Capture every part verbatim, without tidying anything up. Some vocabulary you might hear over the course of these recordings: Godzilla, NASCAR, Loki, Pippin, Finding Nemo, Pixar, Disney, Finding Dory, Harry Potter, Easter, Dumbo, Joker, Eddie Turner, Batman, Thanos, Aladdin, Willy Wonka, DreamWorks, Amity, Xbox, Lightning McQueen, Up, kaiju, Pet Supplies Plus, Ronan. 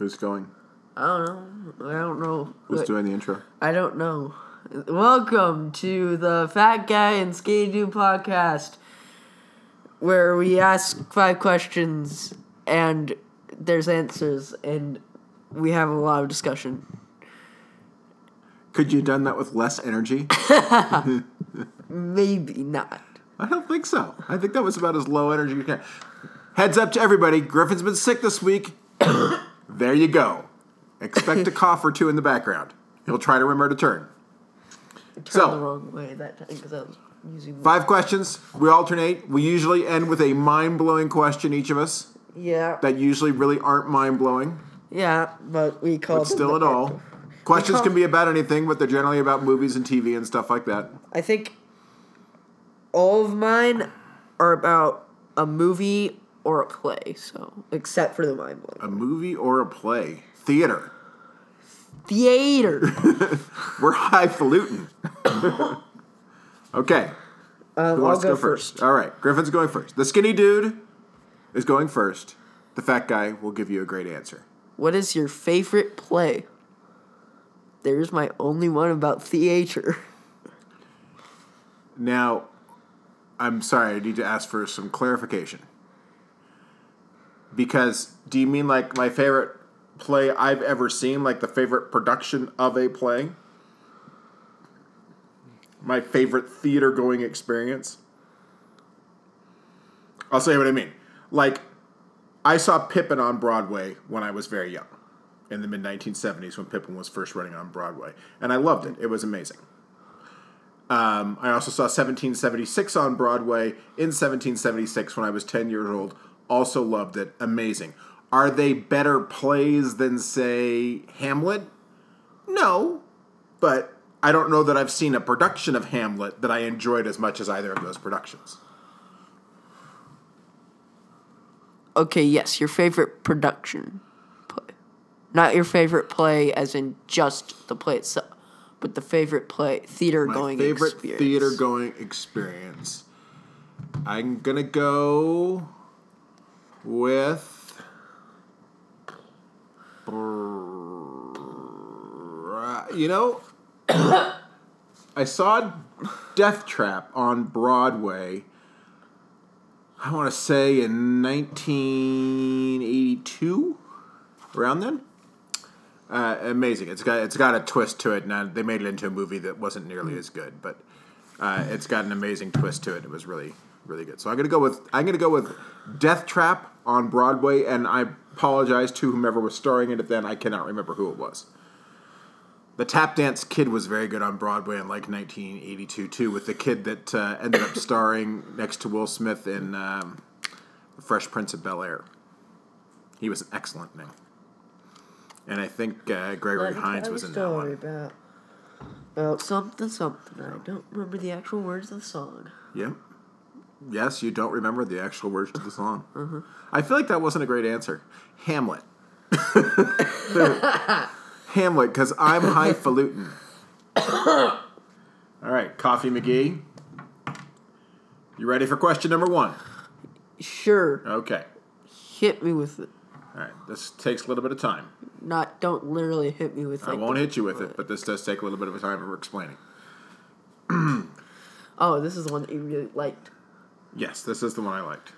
Who's going? I don't know. I don't know. Who's Wait. doing the intro? I don't know. Welcome to the Fat Guy and Skidoo podcast, where we ask five questions and there's answers and we have a lot of discussion. Could you have done that with less energy? Maybe not. I don't think so. I think that was about as low energy as you can. Heads up to everybody. Griffin's been sick this week. There you go. Expect a cough or two in the background. He'll try to remember to turn. Turn so, the wrong way that time because I was using... Five questions. We alternate. We usually end with a mind-blowing question, each of us. Yeah. That usually really aren't mind-blowing. Yeah, but we call but them... still at all. Character. Questions call... can be about anything, but they're generally about movies and T V and stuff like that. I think all of mine are about a movie or a play, so... Except for the mind-blowing. A movie or a play. Theater. Theater. We're highfalutin. Okay. Um, Who wants I'll go, to go first? first? All right. Griffin's going first. The skinny dude is going first. The fat guy will give you a great answer. What is your favorite play? There's my only one about theater. Now, I'm sorry. I need to ask for some clarification. Because do you mean like my favorite... play I've ever seen, like the favorite production of a play? My favorite theater going experience? I'll say what I mean. Like, I saw Pippin on Broadway when I was very young, in the mid nineteen seventies when Pippin was first running on Broadway. And I loved it. It was amazing. Um, I also saw seventeen seventy-six on Broadway in seventeen seventy-six when I was ten years old. Also loved it. Amazing. Are they better plays than, say, Hamlet? No, but I don't know that I've seen a production of Hamlet that I enjoyed as much as either of those productions. Okay, yes, your favorite production play. Not your favorite play as in just the play itself, but the favorite play, theater-going experience. My favorite theater-going experience. I'm going to go with... You know, I saw Death Trap on Broadway, I want to say in nineteen eighty-two, around then. Uh, amazing. It's got it's got a twist to it, and they made it into a movie that wasn't nearly as good, but uh, it's got an amazing twist to it. It was really, really good. So I'm gonna go with I'm gonna go with Death Trap on Broadway, and I apologize to whomever was starring in it then. I cannot remember who it was. The Tap Dance Kid was very good on Broadway in like nineteen eighty-two too, with the kid that uh, ended up starring next to Will Smith in um, The Fresh Prince of Bel-Air. He was an excellent man. And I think uh, Gregory well, I Hines was in that one. About, about something, something. I don't remember the actual words of the song. Yep. Yes, you don't remember the actual words of the song. Mm-hmm. I feel like that wasn't a great answer. Hamlet. Hamlet, because I'm highfalutin. All right, Coffee McGee. You ready for question number one? Sure. Okay. Hit me with it. All right, this takes a little bit of time. Not, don't literally hit me with it. Like, I won't hit you with it, but this does take a little bit of time for explaining. Oh, this is the one that you really liked. Yes, this is the one I liked.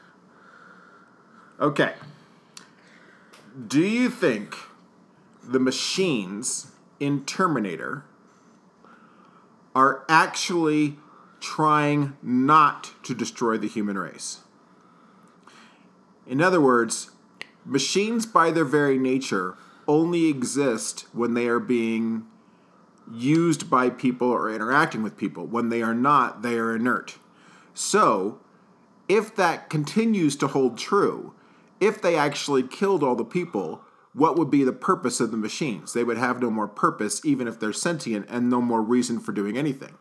Okay. Do you think... the machines in Terminator are actually trying not to destroy the human race? In other words, machines by their very nature only exist when they are being used by people or interacting with people. When they are not, they are inert. So, if that continues to hold true, if they actually killed all the people... what would be the purpose of the machines? They would have no more purpose, even if they're sentient, and no more reason for doing anything.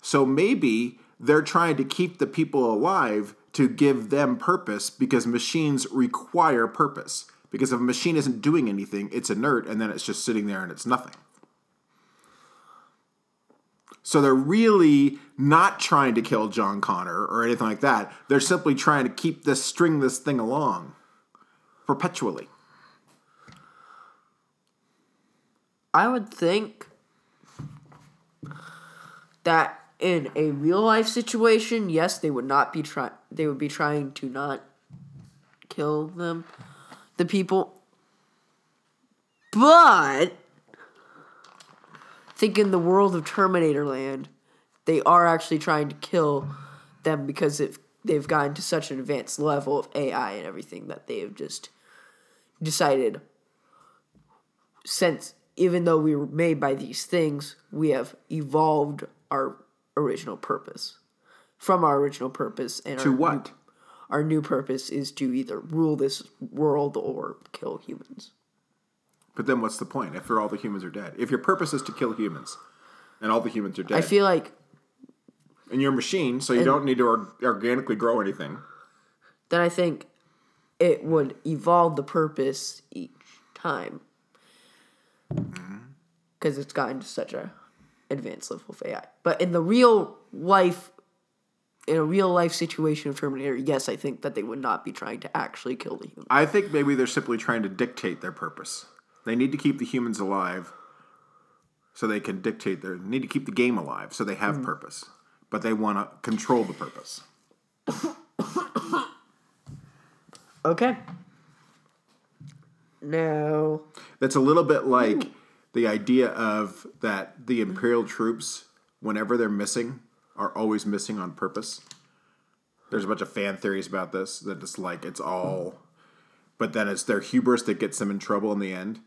So maybe they're trying to keep the people alive to give them purpose, because machines require purpose. Because if a machine isn't doing anything, it's inert, and then it's just sitting there and it's nothing. So they're really not trying to kill John Connor or anything like that. They're simply trying to keep this, string this thing along perpetually. I would think that in a real life situation, yes, they would not be try. They would be trying to not kill them, the people. But think in the world of Terminator Land, they are actually trying to kill them because it, they've gotten to such an advanced level of A I and everything that they have just decided, since even though we were made by these things, we have evolved our original purpose. From our original purpose. And to our what? New, our new purpose is to either rule this world or kill humans. But then what's the point if all the humans are dead? If your purpose is to kill humans and all the humans are dead. I feel like... And you're a machine, so you don't need to or- organically grow anything. Then I think it would evolve the purpose each time. Because it's gotten to such a advanced level of A I. But in the real life, in a real life situation of Terminator, yes, I think that they would not be trying to actually kill the humans. I think maybe they're simply trying to dictate their purpose. They need to keep the humans alive so they can dictate their... need to keep the game alive so they have mm. purpose. But they want to control the purpose. Okay. No. That's a little bit like... Ooh. The idea of that the Imperial troops, whenever they're missing, are always missing on purpose. There's a bunch of fan theories about this that it's like it's all... But then it's their hubris that gets them in trouble in the end.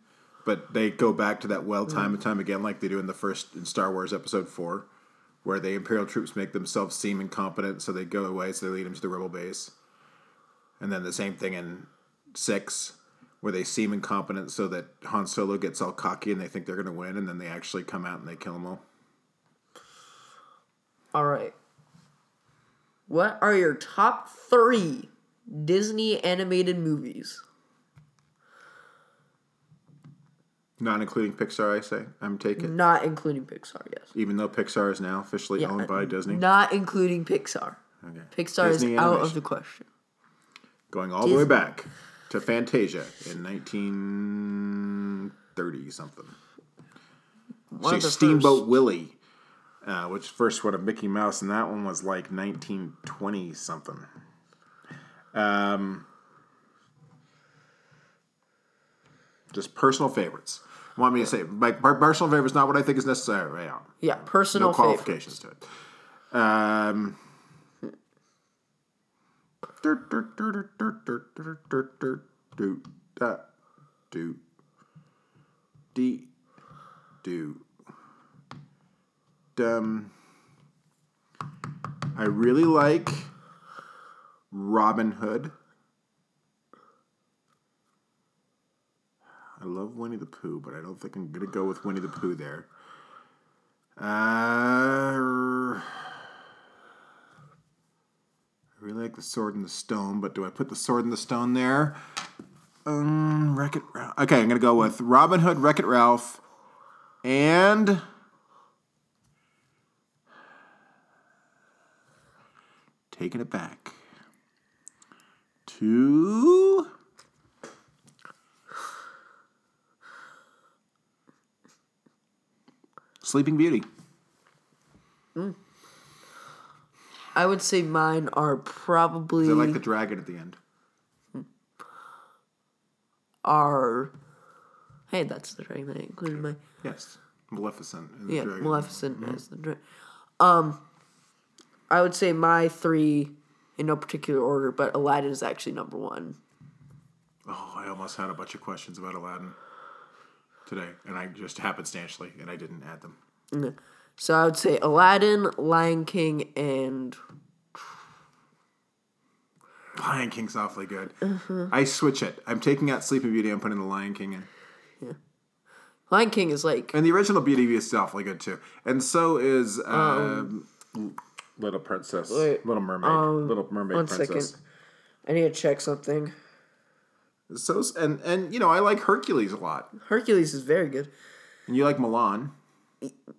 But they go back to that well time and time again like they do in the first in Star Wars Episode four, where the Imperial troops make themselves seem incompetent, so they go away, so they lead them to the rebel base. And then the same thing in six... where they seem incompetent so that Han Solo gets all cocky and they think they're going to win, and then they actually come out and they kill them all. All right. What are your top three Disney animated movies? Not including Pixar, I say. I'm taking... Not including Pixar, yes. Even though Pixar is now officially yeah, owned by Disney? Not including Pixar. Okay. Pixar Disney is animation. Out of the question. Going all Disney. The way back. To Fantasia in nineteen thirty something. So Steamboat first. Willie, uh, which first one of Mickey Mouse, and that one was like nineteen twenty something. Um, just personal favorites. You want me to say my personal favorites? Not what I think is necessary right now. Yeah, personal no qualifications favorites. To it. Um. Dirt, dirt, dirt, dirt, dirt, dirt, dirt, dirt, do, da, do, dee, do, dum. I really like Robin Hood. I love Winnie the Pooh, but I don't think I'm going to go with Winnie the Pooh there. Uh... I really like The Sword in the Stone, but do I put The Sword in the Stone there? Um, Wreck It Ralph. Okay, I'm going to go with Robin Hood, Wreck It Ralph, and taking it back to Sleeping Beauty. Mm. I would say mine are probably... They're like the dragon at the end. Are... Hey, that's the dragon that I included in my... Yes, Maleficent. And the yeah, dragon. Maleficent mm-hmm. as the dragon. Um, I would say my three, in no particular order, but Aladdin is actually number one. Oh, I almost had a bunch of questions about Aladdin today, and I just happenstantially, and I didn't add them. Mm-hmm. So I would say Aladdin, Lion King, and... Lion King's awfully good. Uh-huh. I switch it. I'm taking out Sleeping Beauty and putting the Lion King in. Yeah. Lion King is like... And the original Beauty is awfully good, too. And so is um, um, Little Princess. Wait, Little Mermaid. Um, Little Mermaid one Princess. Second. I need to check something. So and And, you know, I like Hercules a lot. Hercules is very good. And you like Mulan.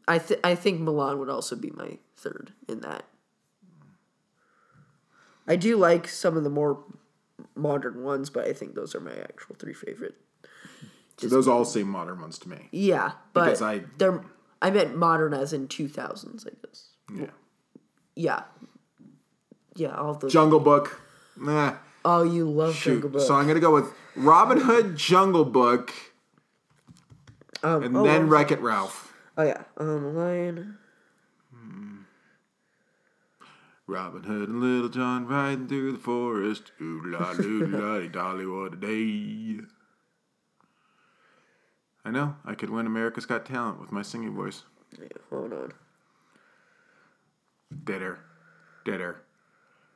I th- I think Mulan would also be my third in that. I do like some of the more modern ones, but I think those are my actual three favorite. Just, those all seem modern ones to me. Yeah, but because I they're I meant modern as in two thousands, I guess. Yeah. Yeah. Yeah, all the Jungle Book. Nah. Oh, you love Shoot. Jungle Book. So I'm gonna go with Robin Hood, Jungle Book, um, and oh, then Wreck It Ralph. Oh yeah, um, Lion. Hmm. Robin Hood and Little John riding through the forest. Ooh la loo la dolly, what a day! I know I could win America's Got Talent with my singing voice. Yeah, hold on. Ditter, ditter,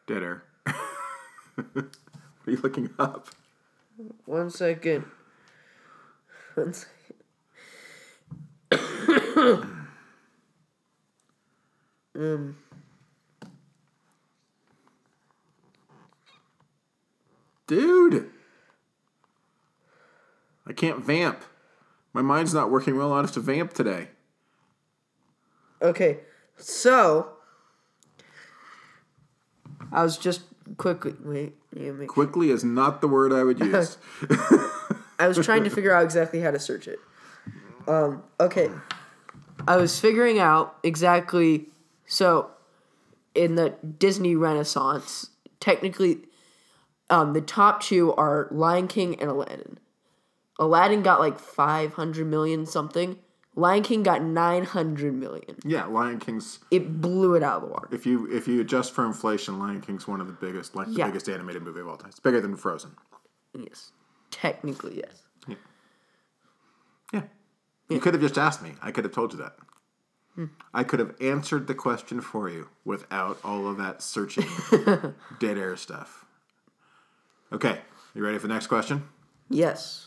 ditter. What are you looking up? One second. One second. um. Dude! I can't vamp. My mind's not working well enough to vamp today. Okay, so... I was just... Quickly, wait, yeah, make quickly sure. is not the word I would use. I was trying to figure out exactly how to search it. Um, okay. I was figuring out exactly. So, in the Disney Renaissance, technically, um, the top two are Lion King and Aladdin. Aladdin got like five hundred million something. Lion King got nine hundred million. Yeah, Lion King's... It blew it out of the water. If you if you adjust for inflation, Lion King's one of the biggest, like yeah. the biggest animated movie of all time. It's bigger than Frozen. Yes. Technically, yes. Yeah. Yeah. You yeah. could have just asked me. I could have told you that. Hmm. I could have answered the question for you without all of that searching dead air stuff. Okay. You ready for the next question? Yes.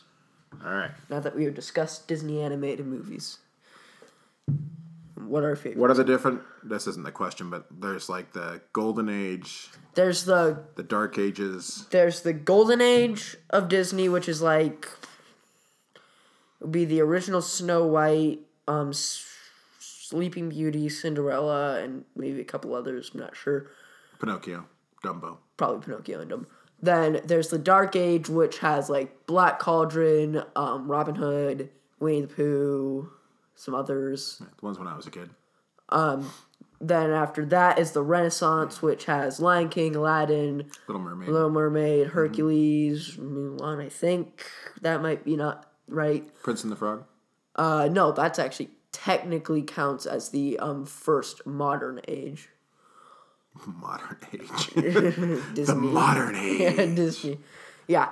All right. Now that we have discussed Disney animated movies, what are our favorites? What are the different... This isn't the question, but there's like the Golden Age. There's the... The Dark Ages. There's the Golden Age of Disney, which is like... would be the original Snow White, um, Sleeping Beauty, Cinderella, and maybe a couple others. I'm not sure. Pinocchio, Dumbo. Probably Pinocchio and Dumbo. Then there's the Dark Age, which has, like, Black Cauldron, um, Robin Hood, Winnie the Pooh, some others. Yeah, the ones when I was a kid. Um, then after that is the Renaissance, which has Lion King, Aladdin, Little Mermaid, Little Mermaid, Hercules, mm-hmm. Mulan, I think. That might be not right. Prince and the Frog? Uh, no, that's actually technically counts as the um, first modern age. Modern age. The modern age. Yeah, Disney. Yeah.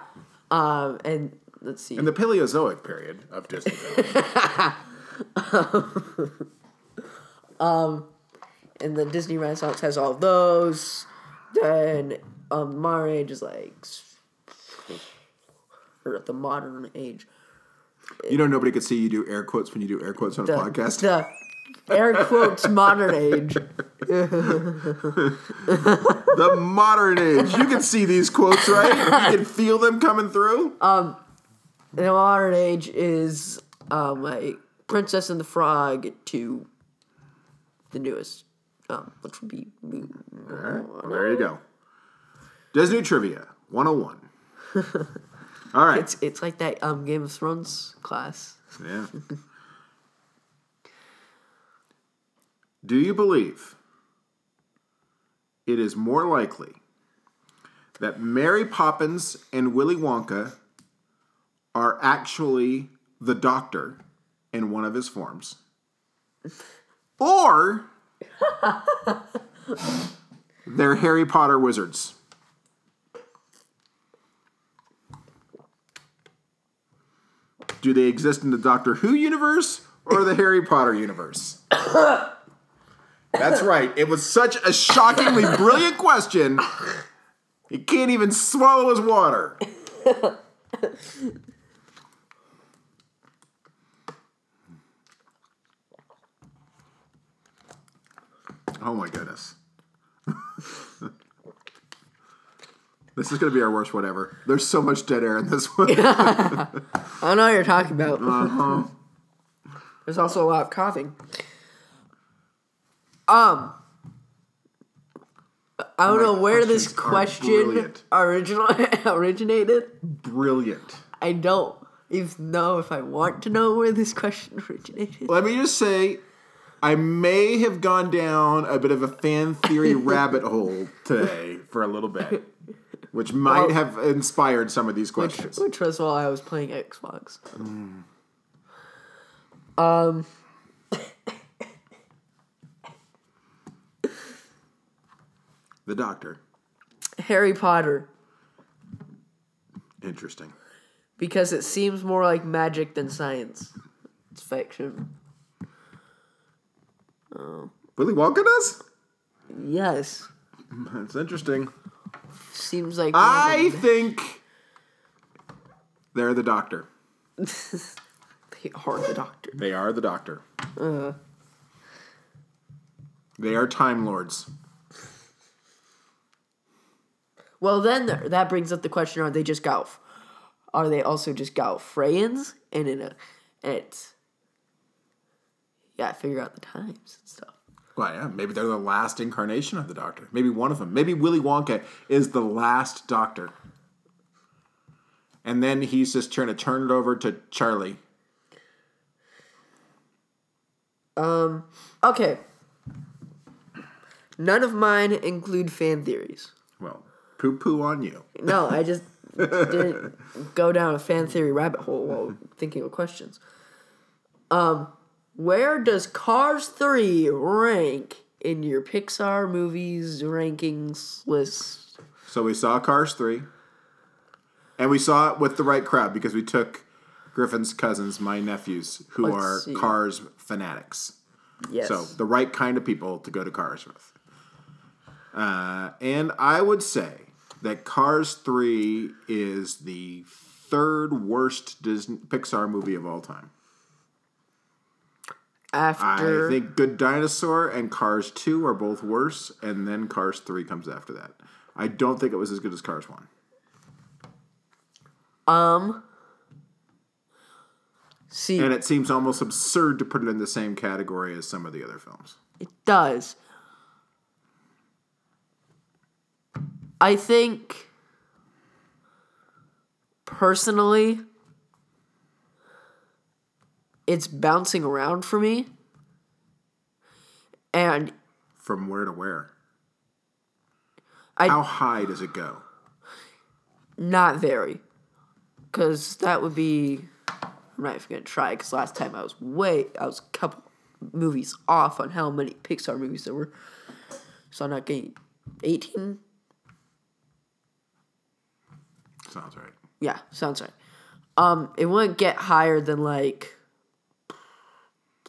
Um, and let's see. And the Paleozoic period of Disney. um, and the Disney Renaissance has all those. Then um, modern age is like... Or the modern age. You know nobody could see you do air quotes when you do air quotes on the, a podcast? The, air quotes modern age. The modern age. You can see these quotes, right? You can feel them coming through. Um, the modern age is um, like Princess and the Frog to the newest, um, which would be... All right, well, there you go. Disney Trivia one oh one. All right. It's, it's like that um, Game of Thrones class. Yeah. Do you believe it is more likely that Mary Poppins and Willy Wonka are actually the Doctor in one of his forms? Or they're Harry Potter wizards? Do they exist in the Doctor Who universe or the Harry Potter universe? That's right. It was such a shockingly brilliant question. He can't even swallow his water. Oh my goodness. This is going to be our worst whatever. There's so much dead air in this one. Yeah. I know what you're talking about. Uh-huh. There's also a lot of coughing. Um, I don't My know where this question original originated. Brilliant. I don't. even though if I want to know where this question originated. Let me just say, I may have gone down a bit of a fan theory rabbit hole today for a little bit, which might well, have inspired some of these questions. Which, which was while I was playing Xbox. Mm. Um... The Doctor. Harry Potter. Interesting. Because it seems more like magic than science. It's fiction. Uh, Willy Wonka does? Yes. That's interesting. Seems like... I think... They're the Doctor. They are the Doctor. They are the Doctor. Uh, they are Time Lords. Well, then th- that brings up the question, are they just Golf? Are they also just Galfreyans? And in a... And it's... Yeah, figure out the times and stuff. Well, yeah, maybe they're the last incarnation of the Doctor. Maybe one of them. Maybe Willy Wonka is the last Doctor. And then he's just trying to turn it over to Charlie. Um, okay. None of mine include fan theories. Well, poo-poo on you. No, I just didn't go down a fan theory rabbit hole while thinking of questions. Um... Where does Cars three rank in your Pixar movies rankings list? So we saw Cars three, and we saw it with the right crowd because we took Griffin's cousins, my nephews, who Let's are see. Cars fanatics. Yes. So the right kind of people to go to Cars with. Uh, and I would say that Cars three is the third worst Disney Pixar movie of all time. After I think Good Dinosaur and Cars two are both worse, and then Cars three comes after that. I don't think it was as good as Cars one. Um. See, and it seems almost absurd to put it in the same category as some of the other films. It does. I think, personally, it's bouncing around for me. And... From where to where? I, How high does it go? Not very. Because that would be... I'm not even going to try, because last time I was way... I was a couple movies off on how many Pixar movies there were. So I'm not getting... eighteen? Sounds right. Yeah, sounds right. Um, it wouldn't get higher than, like...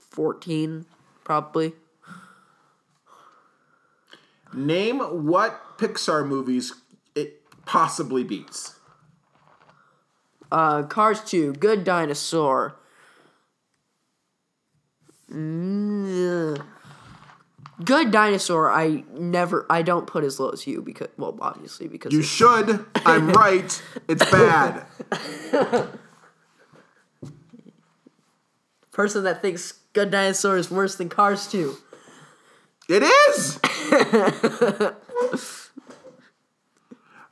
fourteen, probably. Name what Pixar movies it possibly beats. Uh, Cars two, Good Dinosaur. Mm-hmm. Good Dinosaur, I never, I don't put as low as you because, well, obviously because you should. I'm right. It's bad. Person that thinks Good Dinosaur is worse than Cars two. It is!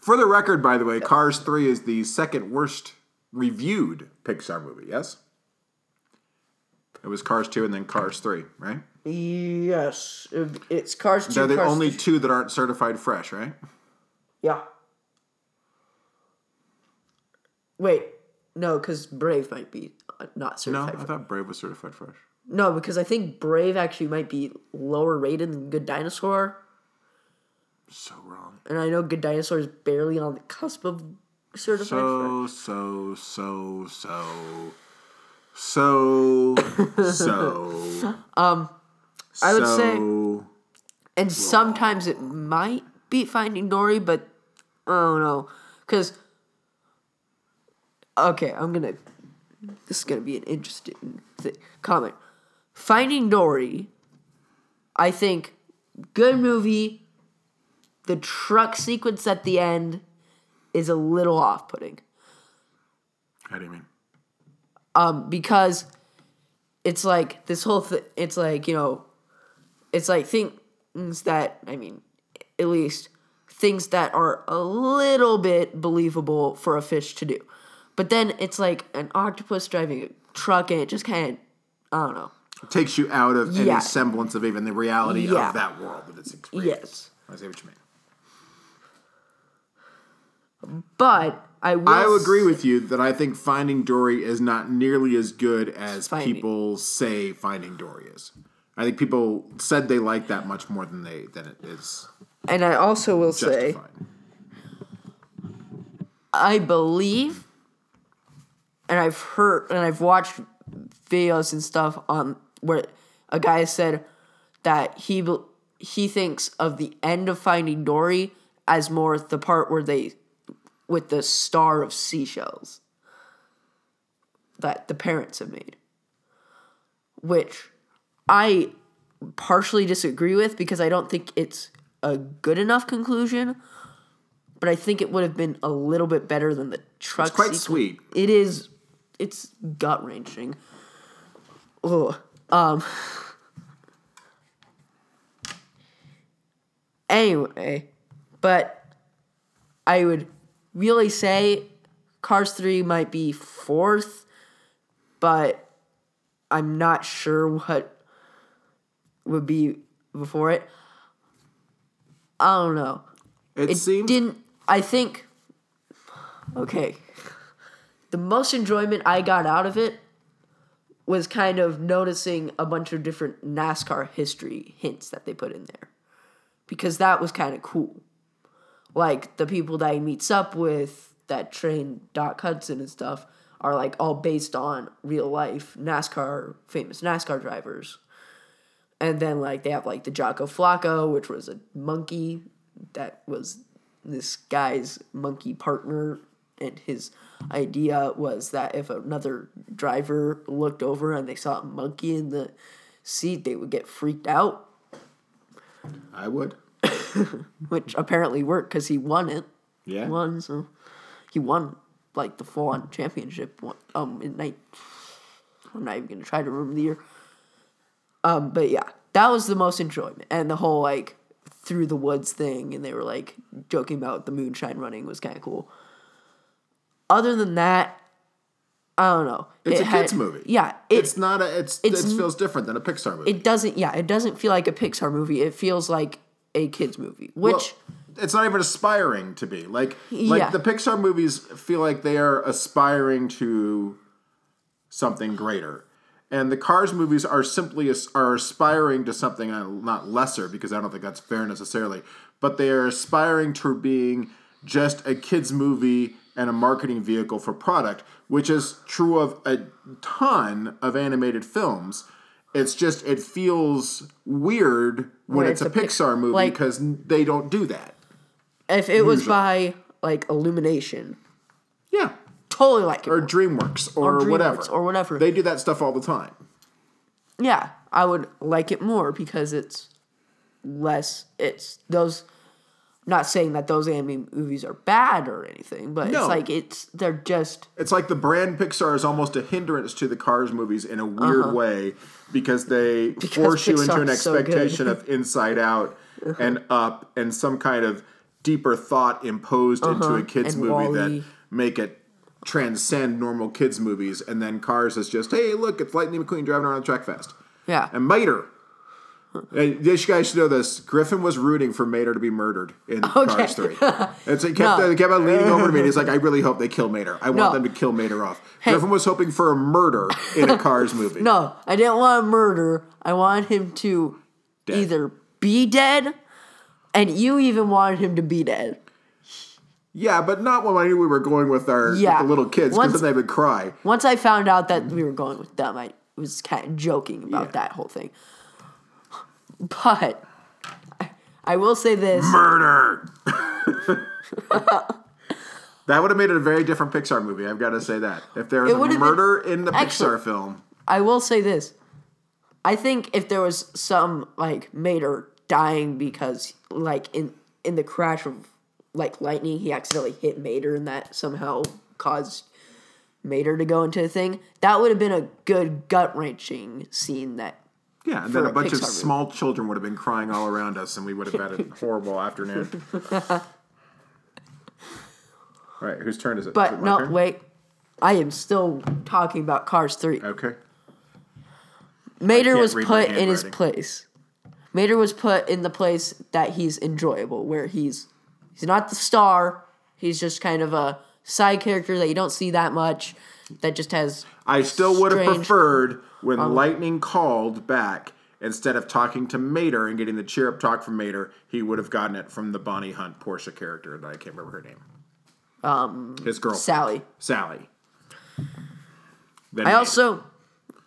For the record, by the way, Cars three is the second worst reviewed Pixar movie, yes? It was Cars two and then Cars three, right? Yes. It's Cars two. They're the Cars only th- two that aren't certified fresh, right? Yeah. Wait. No, because Brave might be not certified fresh. No, I thought Brave was certified fresh. No, because I think Brave actually might be lower rated than Good Dinosaur. So wrong. And I know Good Dinosaur is barely on the cusp of certified so, fresh. So, so, so, so, so, so. Um, I would so say, and wrong. Sometimes it might beat Finding Dory, but I don't know. Because, okay, I'm going to, this is going to be an interesting thing, comment. Finding Dory, I think, good movie. The truck sequence at the end is a little off-putting. How do you mean? Um, because it's like this whole thing, it's like, you know, it's like things that, I mean, at least things that are a little bit believable for a fish to do. But then it's like an octopus driving a truck, and it just kind of, I don't know. It takes you out of yeah. any semblance of even the reality yeah. of that world that it's experienced. Yes. I see what you mean. But I will... I will agree with you that I think Finding Dory is not nearly as good as Finding. people say Finding Dory is. I think people said they liked that much more than they than it is. And I also will justified. say, I believe... And I've heard, and I've watched videos and stuff on where a guy said that he he thinks of the end of Finding Dory as more the part where they, with the star of seashells that the parents have made, which I partially disagree with because I don't think it's a good enough conclusion. But I think it would have been a little bit better than the truck. It's quite sequence. sweet. It is. It's gut-wrenching. Ugh. Um. Anyway, but I would really say Cars three might be fourth, but I'm not sure what would be before it. I don't know. It, it seems didn't. I think. Okay. The most enjoyment I got out of it was kind of noticing a bunch of different NASCAR history hints that they put in there. Because that was kind of cool. Like, the people that he meets up with that train Doc Hudson and stuff are, like, all based on real life NASCAR, famous NASCAR drivers. And then, like, they have, like, the Jocko Flacco, which was a monkey that was this guy's monkey partner. And his idea was that if another driver looked over and they saw a monkey in the seat, they would get freaked out. I would. Which apparently worked because he won it. Yeah. He won, so he won, like, the full-on championship one, um, in night. I'm not even going to try to remember the year. Um, but, yeah, that was the most enjoyment. And the whole, like, through the woods thing, and they were, like, joking about the moonshine running was kind of cool. Other than that, I don't know. It's it a had, kids movie. Yeah, it, it's not a. It's, it's it feels different than a Pixar movie. It doesn't. Yeah, it doesn't feel like a Pixar movie. It feels like a kids movie, which well, it's not even aspiring to be. Like, like yeah. the Pixar movies feel like they are aspiring to something greater, and the Cars movies are simply are aspiring to something not lesser because I don't think that's fair necessarily, but they are aspiring to being just a kids movie. And a marketing vehicle for product, which is true of a ton of animated films. It's just it feels weird when it's, it's a, a Pixar pi- movie because like, they don't do that. If it usually. was by like Illumination, yeah, totally like it, or DreamWorks, or, or DreamWorks, whatever, or whatever. They do that stuff all the time. Yeah, I would like it more because it's less. It's those. Not saying that those anime movies are bad or anything, but no. it's like it's they're just... It's like the brand Pixar is almost a hindrance to the Cars movies in a weird uh-huh. way because they because force Pixar you into an expectation so of Inside Out uh-huh. and Up and some kind of deeper thought imposed uh-huh. into a kids and movie Wall-E. That make it transcend normal kids movies. And then Cars is just, hey, look, it's Lightning McQueen driving around the track fast. Yeah. And Mater... You guys should know this. Griffin was rooting for Mater to be murdered in okay. Cars three. And so he kept, no. he kept on leaning over to me and he's like, I really hope they kill Mater. I want no. them to kill Mater off. Hey. Griffin was hoping for a murder in a Cars movie. No, I didn't want a murder. I wanted him to dead. either be dead, and you even wanted him to be dead. Yeah, but not when I knew we were going with our yeah. with the little kids because then they would cry. Once I found out that we were going with them, I was kind of joking about yeah. that whole thing. But I, I will say this. Murder! That would have made it a very different Pixar movie. I've got to say that. If there was a murder been, in the actually, Pixar film. I will say this. I think if there was some, like, Mater dying because, like, in, in the crash of, like, lightning, he accidentally hit Mater and that somehow caused Mater to go into a thing, that would have been a good gut-wrenching scene that... Yeah, and then a bunch Pixar of movie. small children would have been crying all around us, and we would have had a horrible afternoon. All right, whose turn is it? But, is it no, turn? wait. I am still talking about Cars three. Okay. Mater was put in his place. Mater was put in the place that he's enjoyable, where he's he's not the star. He's just kind of a side character that you don't see that much, that just has... I still would have preferred when um, Lightning called back, instead of talking to Mater and getting the cheer-up talk from Mater, he would have gotten it from the Bonnie Hunt Portia character that I can't remember her name. Um, His girlfriend. Sally. Sally. Then I Mater. also...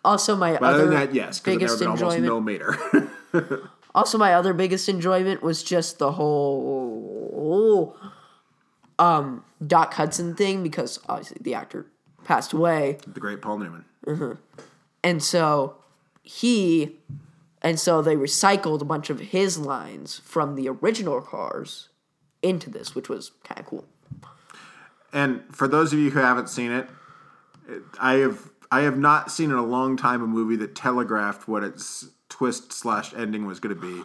Also, my but other, other than that, yes, biggest there was enjoyment. Almost no Mater. Also, my other biggest enjoyment was just the whole um, Doc Hudson thing, because obviously the actor passed away. The great Paul Newman. Mm-hmm. And so he, and so they recycled a bunch of his lines from the original Cars into this, which was kind of cool. And for those of you who haven't seen it, I have. I have not seen in a long time a movie that telegraphed what its twist slash ending was going to be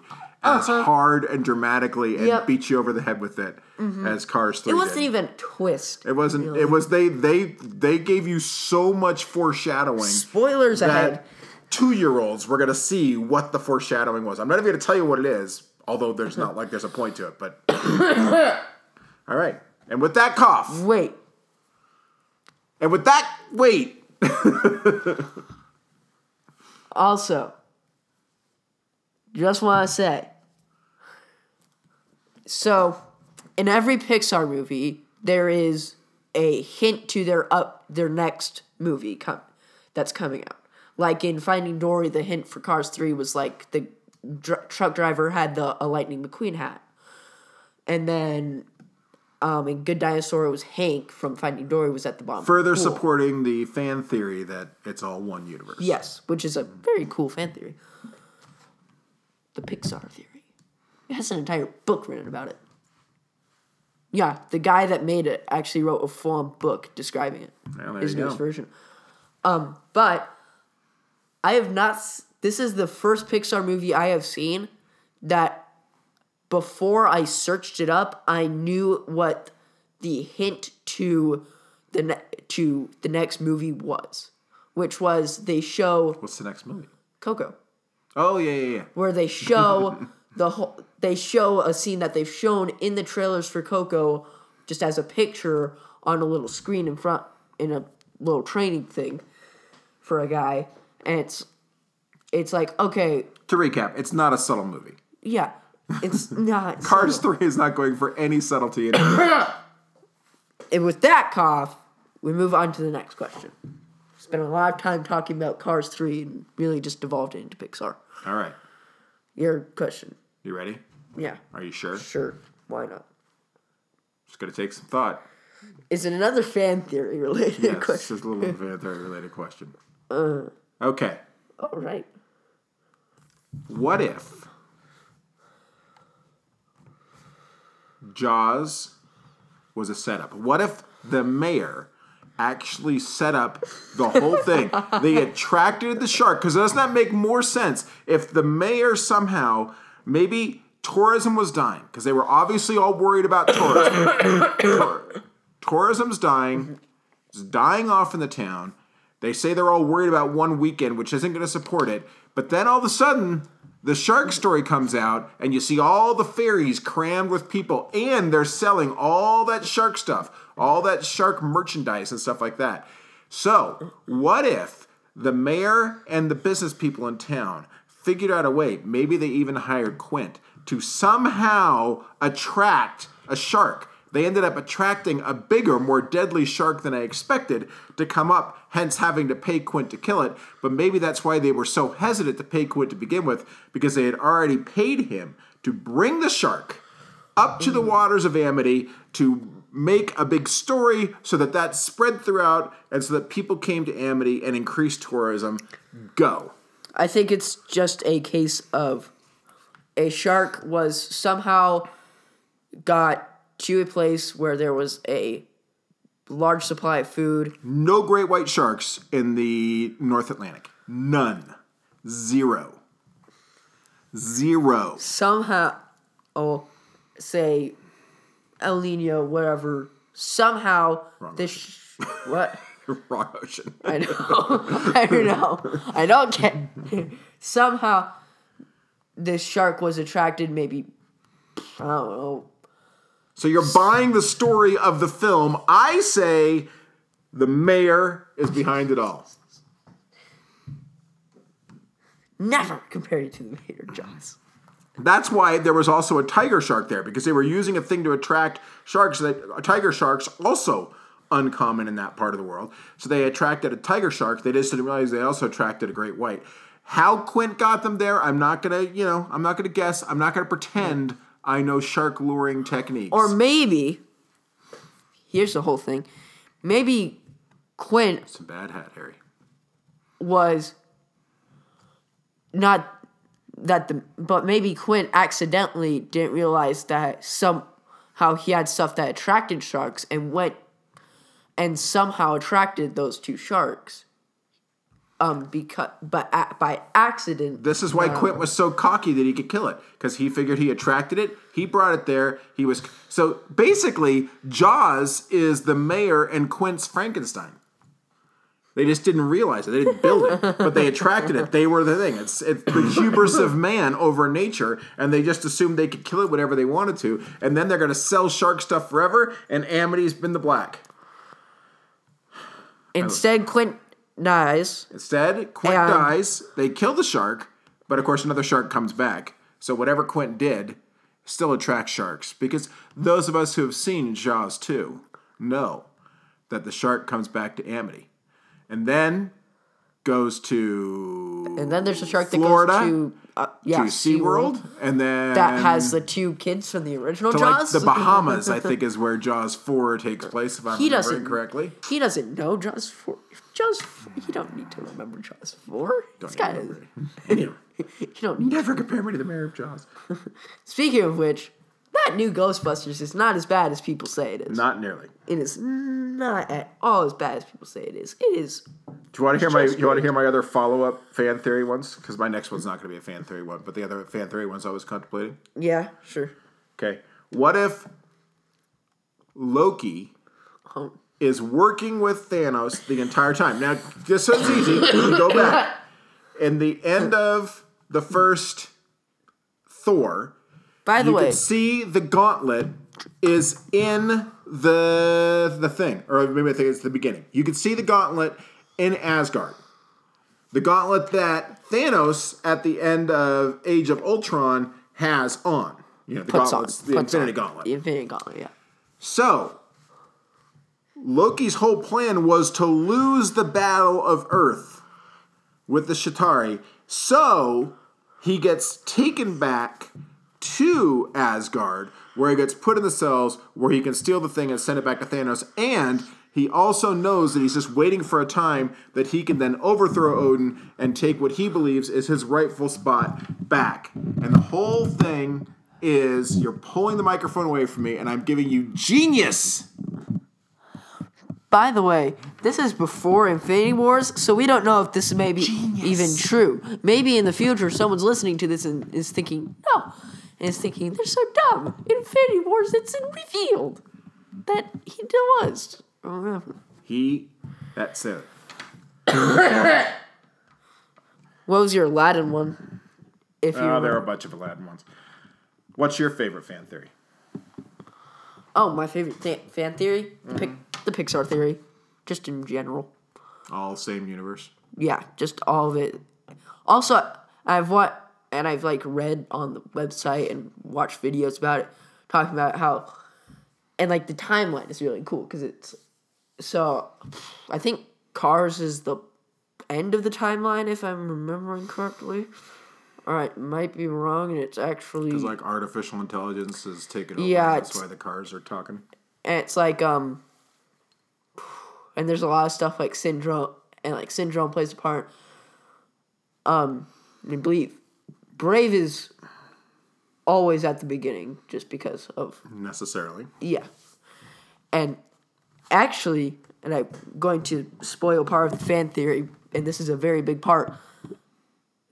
as uh-huh. hard and dramatically and yep. beat you over the head with it mm-hmm. as Cars three. It wasn't did. even a twist. It wasn't. Really. It was they they they gave you so much foreshadowing. Spoilers that ahead. Two-year-olds were going to see what the foreshadowing was. I'm not even going to tell you what it is, although there's not like there's a point to it. But all right, and with that cough, wait, and with that wait. Also, just want to say, so in every Pixar movie, there is a hint to their up their next movie com- that's coming out. Like in Finding Dory, the hint for Cars three was like the dr- truck driver had the a Lightning McQueen hat, and then. Um, and Good Dinosaur, it was Hank from Finding Dory was at the bottom. Further cool. supporting the fan theory that it's all one universe. Yes, which is a very cool fan theory. The Pixar theory. It has an entire book written about it. Yeah, the guy that made it actually wrote a full-on book describing it. Well, there his you newest go. version. Um, but I have not... This is the first Pixar movie I have seen that... Before I searched it up, I knew what the hint to the ne- to the next movie was, which was they show... What's the next movie? Coco. Oh, yeah, yeah, yeah. Where they show the whole, they show a scene that they've shown in the trailers for Coco just as a picture on a little screen in front, in a little training thing for a guy. And it's it's like, okay... To recap, it's not a subtle movie. Yeah. It's not Cars three is not going for any subtlety. And with that cough, we move on to the next question. Spent a lot of time talking about Cars three and really just devolved it into Pixar. All right. Your question. You ready? Yeah. Are you sure? Sure. Why not? Just going to take some thought. Is it another fan theory related yes, question? Yes, it's a little fan theory related question. Uh, okay. All right. What if... Jaws was a setup. What if the mayor actually set up the whole thing? They attracted the shark, because does that make more sense if the mayor somehow, maybe tourism was dying, because they were obviously all worried about tourism. Tourism's dying. It's dying off in the town. They say they're all worried about one weekend, which isn't going to support it. But then all of a sudden... The shark story comes out, and you see all the ferries crammed with people, and they're selling all that shark stuff, all that shark merchandise and stuff like that. So, what if the mayor and the business people in town figured out a way, maybe they even hired Quint, to somehow attract a shark? They ended up attracting a bigger, more deadly shark than I expected to come up, hence having to pay Quint to kill it. But maybe that's why they were so hesitant to pay Quint to begin with, because they had already paid him to bring the shark up to the waters of Amity to make a big story so that that spread throughout and so that people came to Amity and increased tourism. Go. I think it's just a case of a shark was somehow got... to a place where there was a large supply of food. No great white sharks in the North Atlantic. None. Zero. Zero. Somehow, oh, say El Nino, whatever. Somehow, Wrong this... Sh- what? Wrong ocean. I know. I don't know. I don't get it. Somehow this shark was attracted, maybe, I don't know. So you're buying the story of the film. I say the mayor is behind it all. Never compared it to the mayor, Jaws. That's why there was also a tiger shark there, because they were using a thing to attract sharks. That tiger sharks also uncommon in that part of the world. So they attracted a tiger shark. They just didn't realize they also attracted a great white. How Quint got them there, I'm not gonna, you know, I'm not gonna guess. I'm not gonna pretend I know shark luring techniques. Or maybe, here's the whole thing. Maybe Quint. That's a bad hat, Harry. Was not. That the but maybe Quint accidentally didn't realize that somehow he had stuff that attracted sharks and went and somehow attracted those two sharks. Um, because but by, by accident. This is why uh, Quint was so cocky that he could kill it, because he figured he attracted it. He brought it there. He was so basically Jaws is the mayor and Quint's Frankenstein. They just didn't realize it. They didn't build it, but they attracted it. They were the thing. It's, it's the hubris of man over nature, and they just assumed they could kill it whatever they wanted to, and then they're going to sell shark stuff forever, and Amity's been the black. Instead, Quint dies. Instead, Quint and... dies. They kill the shark, but of course another shark comes back. So whatever Quint did still attracts sharks, because those of us who have seen Jaws two know that the shark comes back to Amity. And then goes to and then there's a shark that Florida, goes to uh, yeah, to SeaWorld, and then that has the two kids from the original to Jaws. Like the Bahamas, I think, is where Jaws four takes place. If I'm remembering correctly, he doesn't know Jaws four. Jaws, you don't need to remember Jaws four. Don't it's remember. Kind of, you don't need never to. Compare me to the mayor of Jaws. Speaking of which, that new Ghostbusters is not as bad as people say it is. Not nearly. It is not at all as bad as people say it is. It is. Do you want to hear my? Weird. You want to hear my other follow-up fan theory ones? Because my next one's not going to be a fan theory one, but the other fan theory ones I was contemplating. Yeah, sure. Okay. What if Loki oh. is working with Thanos the entire time? Now, this sounds easy. Go back. In the end of the first Thor. By the you way, you can see the gauntlet is in the the thing, or maybe I think it's the beginning. You can see the gauntlet in Asgard, the gauntlet that Thanos at the end of Age of Ultron has on. You know, the gauntlet, the Infinity Gauntlet. The Infinity Gauntlet, yeah. So Loki's whole plan was to lose the battle of Earth with the Shatari, so he gets taken back to Asgard, where he gets put in the cells, where he can steal the thing and send it back to Thanos, and he also knows that he's just waiting for a time that he can then overthrow Odin and take what he believes is his rightful spot back. And the whole thing is, you're pulling the microphone away from me, and I'm giving you genius! By the way, this is before Infinity Wars, so we don't know if this may be genius. Even true. Maybe in the future, someone's listening to this and is thinking, no... And is thinking, they're so dumb. In Infinity Wars, it's revealed that he was. He, that's it. What was your Aladdin one? If you oh, there are a bunch of Aladdin ones. What's your favorite fan theory? Oh, my favorite th- fan theory? The, mm-hmm. pic- the Pixar theory. Just in general. All same universe? Yeah, just all of it. Also, I've watched... And I've, like, read on the website and watched videos about it, talking about how... And, like, the timeline is really cool, because it's... So, I think Cars is the end of the timeline, if I'm remembering correctly. All right, might be wrong, and it's actually... Because, like, artificial intelligence is taking over. Yeah, that's why the cars are talking. And it's, like, um... And there's a lot of stuff, like, Syndrome... And, like, Syndrome plays a part. Um, I believe... Brave is always at the beginning just because of... Necessarily. Yeah. And actually, and I'm going to spoil part of the fan theory, and this is a very big part,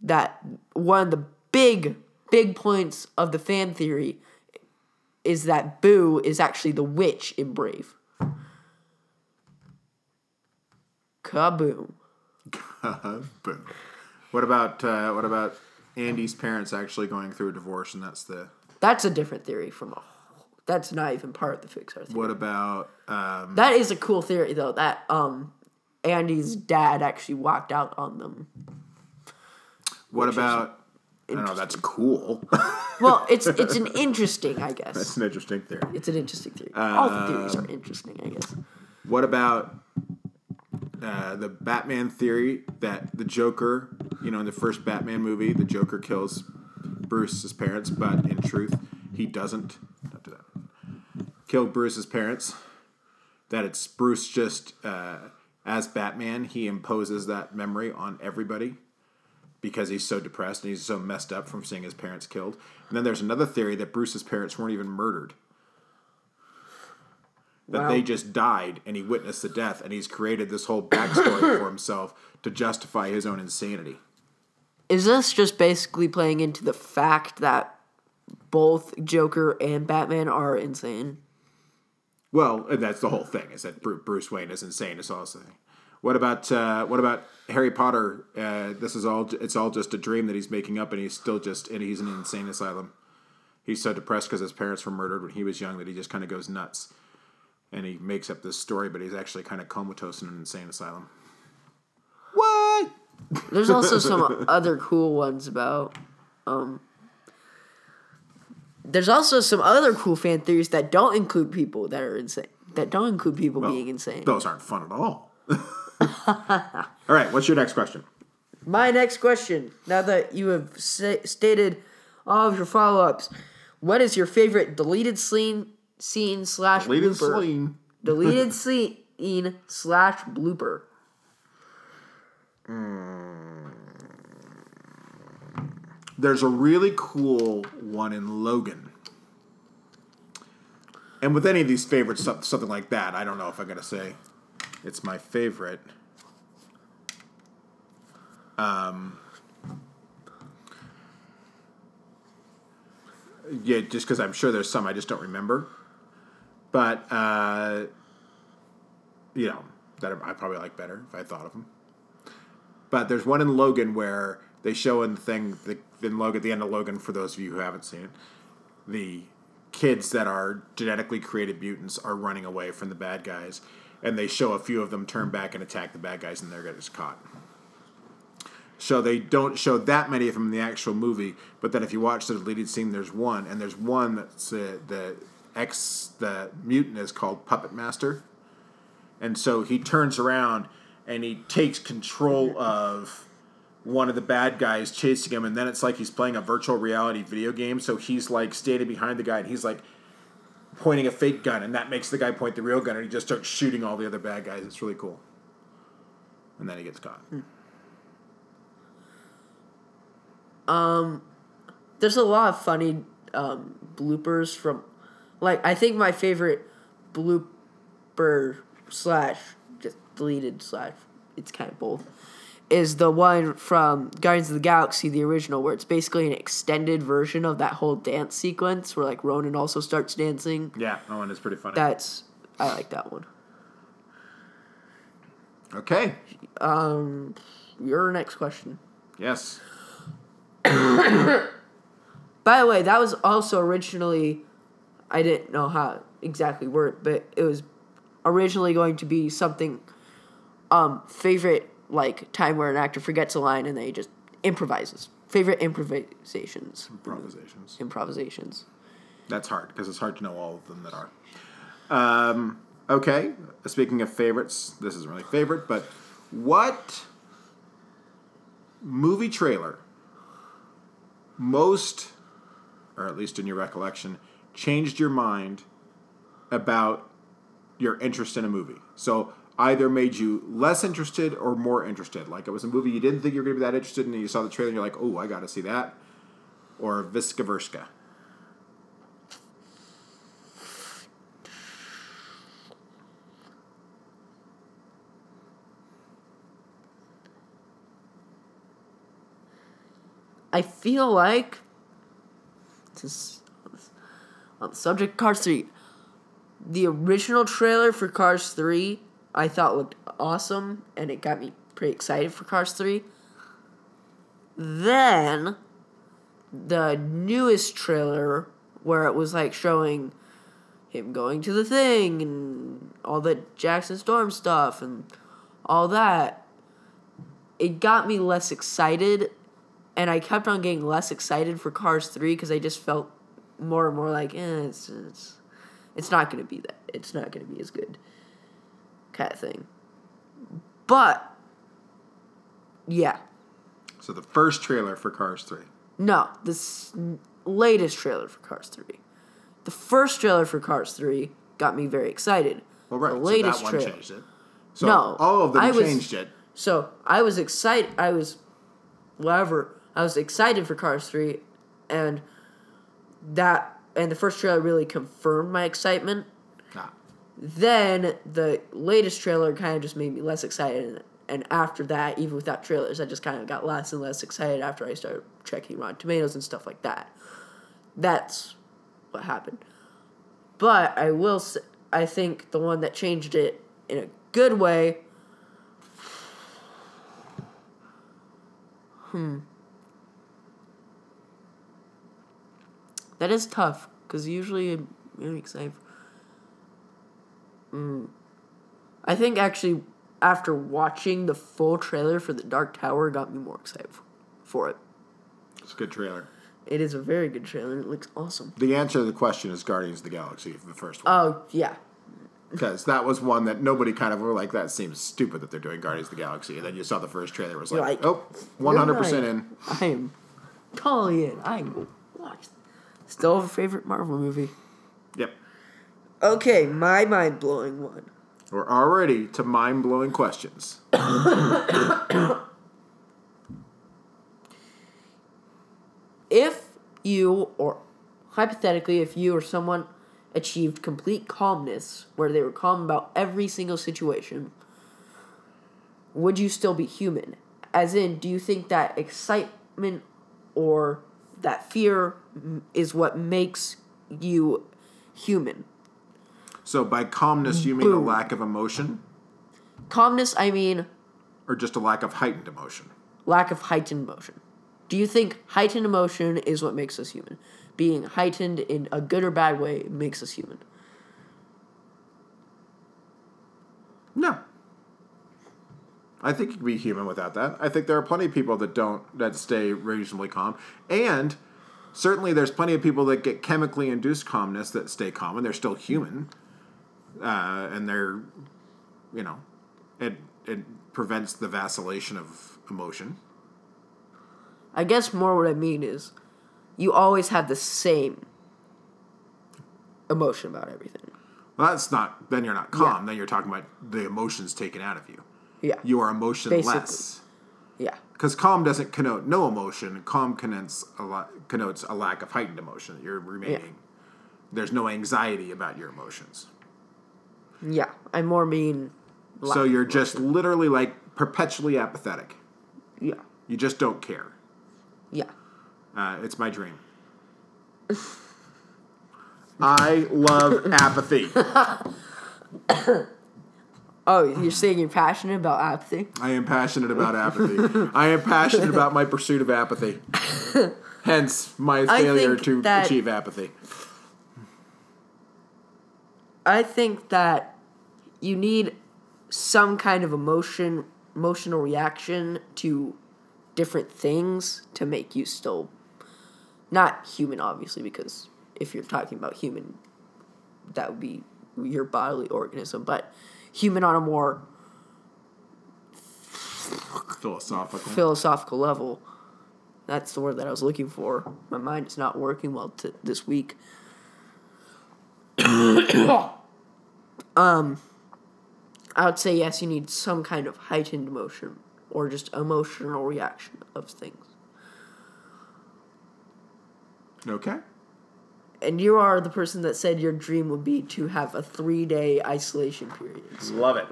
that one of the big, big points of the fan theory is that Boo is actually the witch in Brave. Kaboom. Kaboom. What about uh, what about Andy's parents actually going through a divorce, and that's the... That's a different theory from a... That's not even part of the Pixar theory. What about... Um, that is a cool theory, though, that um, Andy's dad actually walked out on them. What about... I don't know, that's cool. Well, it's it's an interesting, I guess. That's an interesting theory. It's an interesting theory. Um, All the theories are interesting, I guess. What about... Uh, the Batman theory that the Joker, you know, in the first Batman movie, the Joker kills Bruce's parents, but in truth, he doesn't. Don't do that. Kill Bruce's parents. That it's Bruce just, uh, as Batman, he imposes that memory on everybody because he's so depressed and he's so messed up from seeing his parents killed. And then there's another theory that Bruce's parents weren't even murdered. That wow. They just died, and he witnessed the death, and he's created this whole backstory for himself to justify his own insanity. Is this just basically playing into the fact that both Joker and Batman are insane? Well, that's the whole thing, is that Bruce Wayne is insane. It's also... What about uh, what about Harry Potter? Uh, this is all it's all just a dream that he's making up, and he's still just and he's in an insane asylum. He's so depressed because his parents were murdered when he was young that he just kind of goes nuts. And he makes up this story, but he's actually kind of comatose in an insane asylum. What? There's also some other cool ones about... Um, there's also some other cool fan theories that don't include people that are insane. That don't include people well, being insane. Those aren't fun at all. All right, what's your next question? My next question, now that you have say, stated all of your follow-ups, what is your favorite deleted scene... Scene slash Deleted blooper. Scene. Deleted scene slash blooper. Mm. There's a really cool one in Logan. And with any of these favorites, something like that, I don't know if I'm going to say it's my favorite. Um... Yeah, just because I'm sure there's some I just don't remember. But, uh, you know, that I probably like better if I thought of them. But there's one in Logan where they show in the thing, the, in Logan, at the end of Logan, for those of you who haven't seen it, the kids that are genetically created mutants are running away from the bad guys. And they show a few of them turn back and attack the bad guys, and they're just caught. So they don't show that many of them in the actual movie, but then if you watch the deleted scene, there's one, and there's one that's uh, the ex, the mutant is called Puppet Master, and so he turns around and he takes control of one of the bad guys chasing him, and then it's like he's playing a virtual reality video game. So he's like standing behind the guy, and he's like pointing a fake gun, and that makes the guy point the real gun, and he just starts shooting all the other bad guys. It's really cool, and then he gets caught. Mm. Um, there's a lot of funny um, bloopers from, like, I think my favorite blooper slash just deleted slash, it's kind of both, is the one from Guardians of the Galaxy, the original, where it's basically an extended version of that whole dance sequence where, like, Ronan also starts dancing. Yeah, that one is pretty funny. That's, I like that one. Okay. Um, your next question. Yes. By the way, that was also originally, I didn't know how exactly word, but it was originally going to be something, um, favorite, like, time where an actor forgets a line and then he just improvises. Favorite improvisations. Improvisations. Improvisations. That's hard, because it's hard to know all of them that are. Um, okay, speaking of favorites, this isn't really favorite, but what movie trailer... most, or at least in your recollection, changed your mind about your interest in a movie? So either made you less interested or more interested. Like it was a movie you didn't think you were going to be that interested in, and you saw the trailer and you're like, oh, I got to see that. Or vice versa. I feel like, since on the subject of Cars three, the original trailer for Cars three, I thought looked awesome, and it got me pretty excited for Cars three. Then the newest trailer, where it was like showing him going to the thing and all the Jackson Storm stuff and all that, it got me less excited, and I kept on getting less excited for Cars three because I just felt more and more like, eh, it's it's, it's not going to be that. It's not going to be as good kind of thing. But, yeah. So the first trailer for Cars three. No, the s- latest trailer for Cars three. The first trailer for Cars three got me very excited. Well, right, the latest so that one trailer, changed it. So no, all of them I changed was, it. So I was excited. I was, whatever. I was excited for Cars three, and that and the first trailer really confirmed my excitement. Nah. Then the latest trailer kind of just made me less excited, and after that, even without trailers, I just kind of got less and less excited after I started checking Rotten Tomatoes and stuff like that. That's what happened. But I will say, I think the one that changed it in a good way. Hmm. That is tough, because usually I'm really excited. Hmm. I think actually after watching the full trailer for The Dark Tower got me more excited for it. It's a good trailer. It is a very good trailer. It looks awesome. The answer to the question is Guardians of the Galaxy, the first one. Oh, yeah. Because that was one that nobody kind of were like, that seems stupid that they're doing Guardians of the Galaxy. And then you saw the first trailer. It was like, like oh, one hundred percent in. I am totally in. I am watching. Still a favorite Marvel movie. Yep. Okay, my mind-blowing one. We're already to mind-blowing questions. If you, or hypothetically, if you or someone achieved complete calmness, where they were calm about every single situation, would you still be human? As in, do you think that excitement or that fear is what makes you human? So by calmness, you mean Boom. a lack of emotion? Calmness, I mean... Or just a lack of heightened emotion? Lack of heightened emotion. Do you think heightened emotion is what makes us human? Being heightened in a good or bad way makes us human? No. I think you can be human without that. I think there are plenty of people that don't, that stay reasonably calm. And certainly there's plenty of people that get chemically induced calmness that stay calm, and they're still human. Uh, and they're, you know, it, it prevents the vacillation of emotion. I guess more what I mean is you always have the same emotion about everything. Well, that's not... Then you're not calm. Yeah. Then you're talking about the emotions taken out of you. Yeah. You are emotionless. Basically. Yeah. Because calm doesn't connote no emotion. Calm connotes a, la- connotes a lack of heightened emotion. You're remaining... Yeah. There's no anxiety about your emotions. Yeah. I more mean... So you're just literally, like, perpetually apathetic. Yeah. You just don't care. Yeah. Uh, it's my dream. I love apathy. Oh, you're saying you're passionate about apathy? I am passionate about apathy. I am passionate about my pursuit of apathy. Hence, my failure to achieve apathy. I think that you need some kind of emotion, emotional reaction to different things to make you still not human, obviously, because if you're talking about human, that would be your bodily organism, but human on a more philosophical philosophical level. That's the word that I was looking for. My mind is not working well t- this week. um, I would say yes, you need some kind of heightened emotion or just emotional reaction of things. Okay. And you are the person that said your dream would be to have a three-day isolation period. So Love it.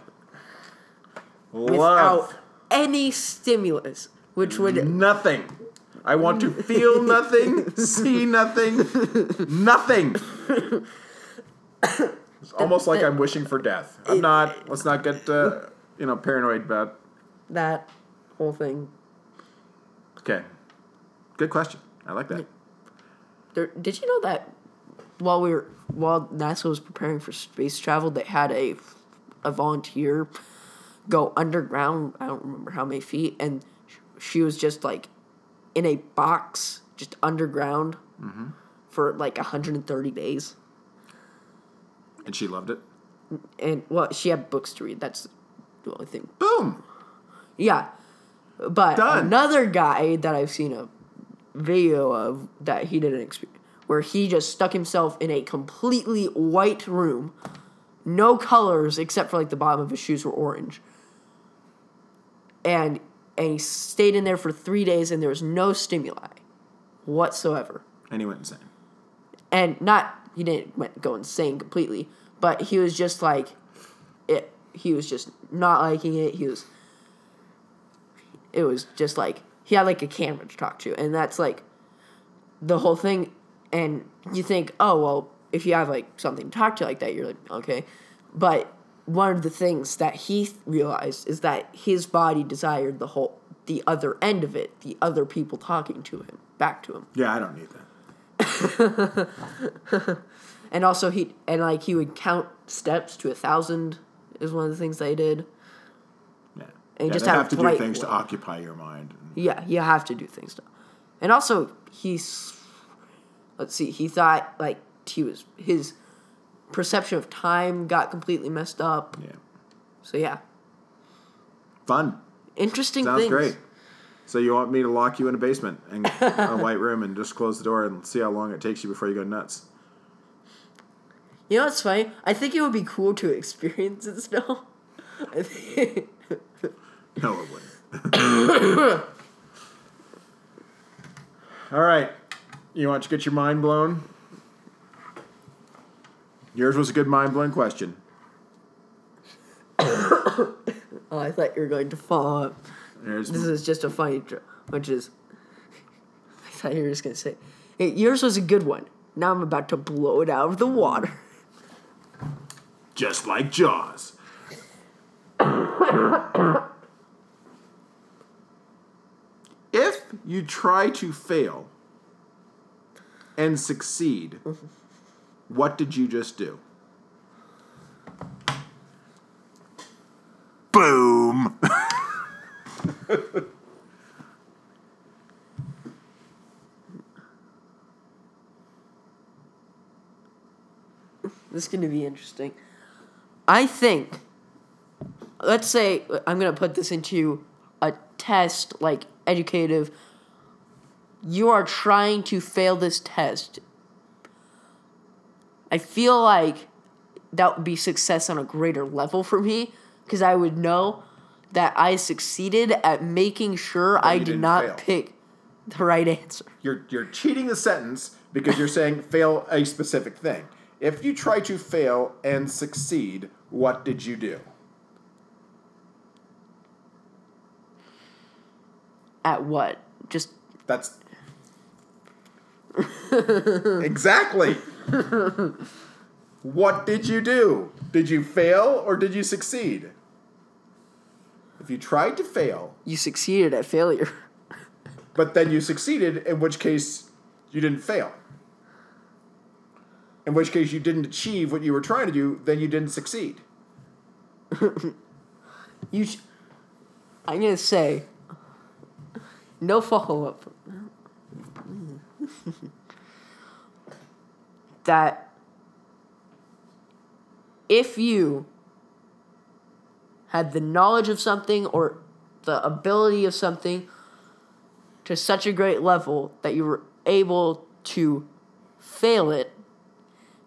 Love. Without any stimulus, which would... Nothing. I want to feel nothing, see nothing, nothing. It's the, almost like the, I'm wishing for death. I'm it, not. Let's not get uh, you know paranoid about that whole thing. Okay. Good question. I like that. There, did you know that while we were while NASA was preparing for space travel, they had a a volunteer go underground. I don't remember how many feet, and she was just like in a box, just underground mm-hmm. for like one hundred thirty days. And she loved it. And well, she had books to read. That's the only thing. Boom. Yeah, but Done. Another guy that I've seen a video of that he didn't experience, where he just stuck himself in a completely white room, no colors except for like the bottom of his shoes were orange, and and he stayed in there for three days and there was no stimuli whatsoever. And he went insane. And not. He didn't went, go insane completely, but he was just like, it. He was just not liking it. He was, it was just like, he had like a camera to talk to, and that's like the whole thing. And you think, oh, well, if you have like something to talk to like that, you're like, okay. But one of the things that he realized is that his body desired the whole, the other end of it, the other people talking to him, back to him. Yeah, I don't need that. And also he and like he would count steps to a thousand is one of the things they did. Yeah, and you yeah, just have, have to do things way. to occupy your mind. Yeah, you have to do things to. And also he's, let's see, he thought like he was his perception of time got completely messed up. Yeah. So yeah. Fun. Interesting. Sounds things. Great. So you want me to lock you in a basement and a white room and just close the door and see how long it takes you before you go nuts? You know what's funny? I think it would be cool to experience it still. I think no, it wouldn't. All right. You want to get your mind blown? Yours was a good mind-blowing question. Oh, I thought you were going to follow up. There's this is just a funny joke, which is, I thought you were just going to say, hey, yours was a good one. Now I'm about to blow it out of the water. Just like Jaws. If you try to fail and succeed, what did you just do? Boom. This is going to be interesting. I think, let's say, I'm going to put this into a test, like, educative. You are trying to fail this test. I feel like that would be success on a greater level for me, because I would know that I succeeded at making sure well, I did not fail. Pick the right answer. You're you're cheating the sentence because you're saying fail a specific thing. If you try to fail and succeed, what did you do? At what? Just that's exactly. What did you do? Did you fail or did you succeed? If you tried to fail... You succeeded at failure. But then you succeeded, in which case you didn't fail. In which case you didn't achieve what you were trying to do, then you didn't succeed. you, sh- I'm going to say, no follow-up. That if you... had the knowledge of something or the ability of something to such a great level that you were able to fail it,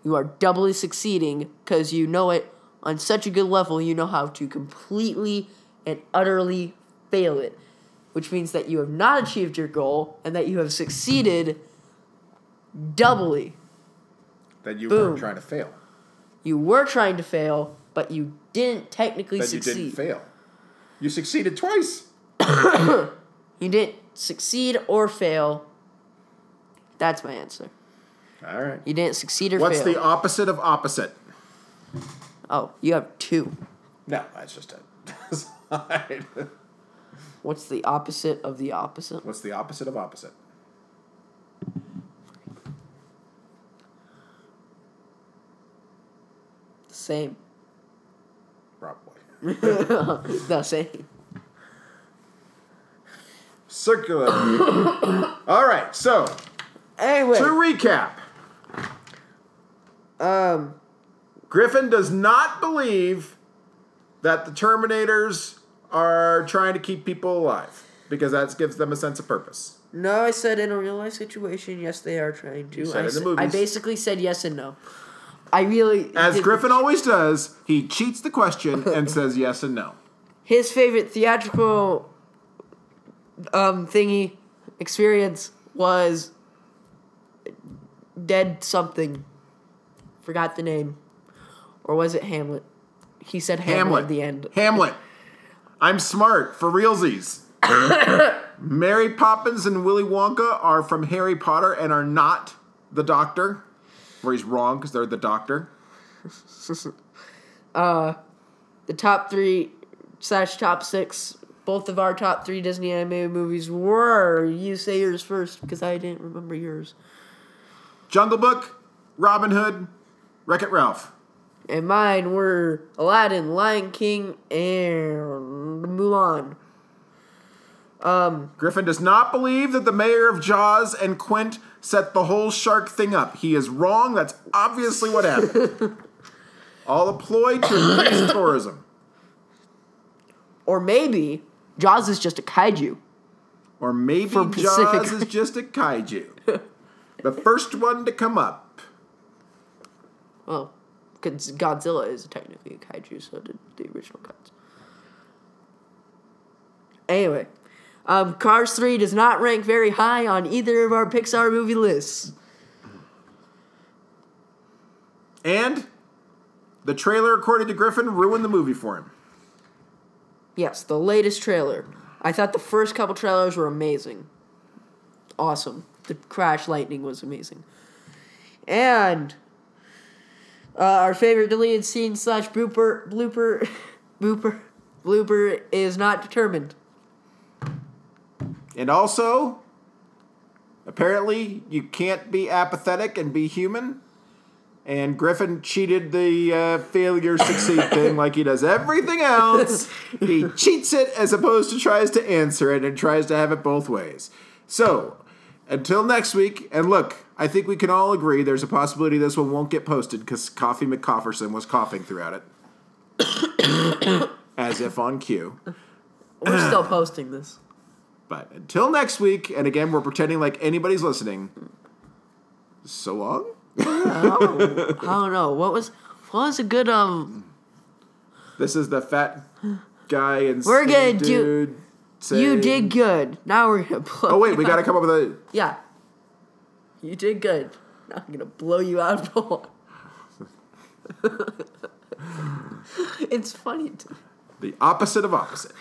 you are doubly succeeding because you know it on such a good level, you know how to completely and utterly fail it, which means that you have not achieved your goal and that you have succeeded doubly. That you Boom. Weren't trying to fail. You were trying to fail, but you didn't technically but succeed. But you didn't fail. You succeeded twice. You didn't succeed or fail. That's my answer. All right. You didn't succeed or What's fail. What's the opposite of opposite? Oh, you have two. No, that's just a side. What's the opposite of the opposite? What's the opposite of opposite? The same. Probably. The same. Circular. All right, so. Anyway. To recap. Um. Griffin does not believe that the Terminators are trying to keep people alive because that gives them a sense of purpose. No, I said in a real-life situation, yes, they are trying to. You said I, in the movies. I basically said yes and no. I really... As didn't. Griffin always does, he cheats the question and says yes and no. His favorite theatrical um, thingy experience was Dead Something. Forgot the name. Or was it Hamlet? He said Hamlet, Hamlet at the end. Hamlet. I'm smart, for realsies. Mary Poppins and Willy Wonka are from Harry Potter and are not the Doctor. Or he's wrong because they're the Doctor. uh, the top three slash top six, both of our top three Disney animated movies were, you say yours first because I didn't remember yours. Jungle Book, Robin Hood, Wreck It Ralph. And mine were Aladdin, Lion King, and Mulan. Um, Griffin does not believe that the mayor of Jaws and Quint set the whole shark thing up. He is wrong. That's obviously what happened. All a ploy to increase tourism. Or maybe Jaws is just a kaiju. Or maybe Jaws Pacific. is just a kaiju. The first one to come up. Oh. Godzilla is technically a kaiju, so did the original cuts. Anyway, um, Cars three does not rank very high on either of our Pixar movie lists. And the trailer, according to Griffin, ruined the movie for him. Yes, the latest trailer. I thought the first couple trailers were amazing. Awesome. The crash lightning was amazing. And... Uh, our favorite deleted scene slash blooper, blooper, blooper, blooper is not determined. And also, apparently, you can't be apathetic and be human. And Griffin cheated the uh, failure succeed thing like he does everything else. He cheats it as opposed to tries to answer it and tries to have it both ways. So... Until next week, and look, I think we can all agree there's a possibility this one won't get posted because Coffee McCofferson was coughing throughout it. As if on cue. We're still posting this. But until next week, and again, we're pretending like anybody's listening. So long? oh, I don't know. What was what was a good... um? This is the fat guy and We're going to do... Saying, you did good. Now we're going to blow Oh, wait. You we got to come up with a... Yeah. You did good. Now I'm going to blow you out of the water. It's funny. To... The opposite of opposite.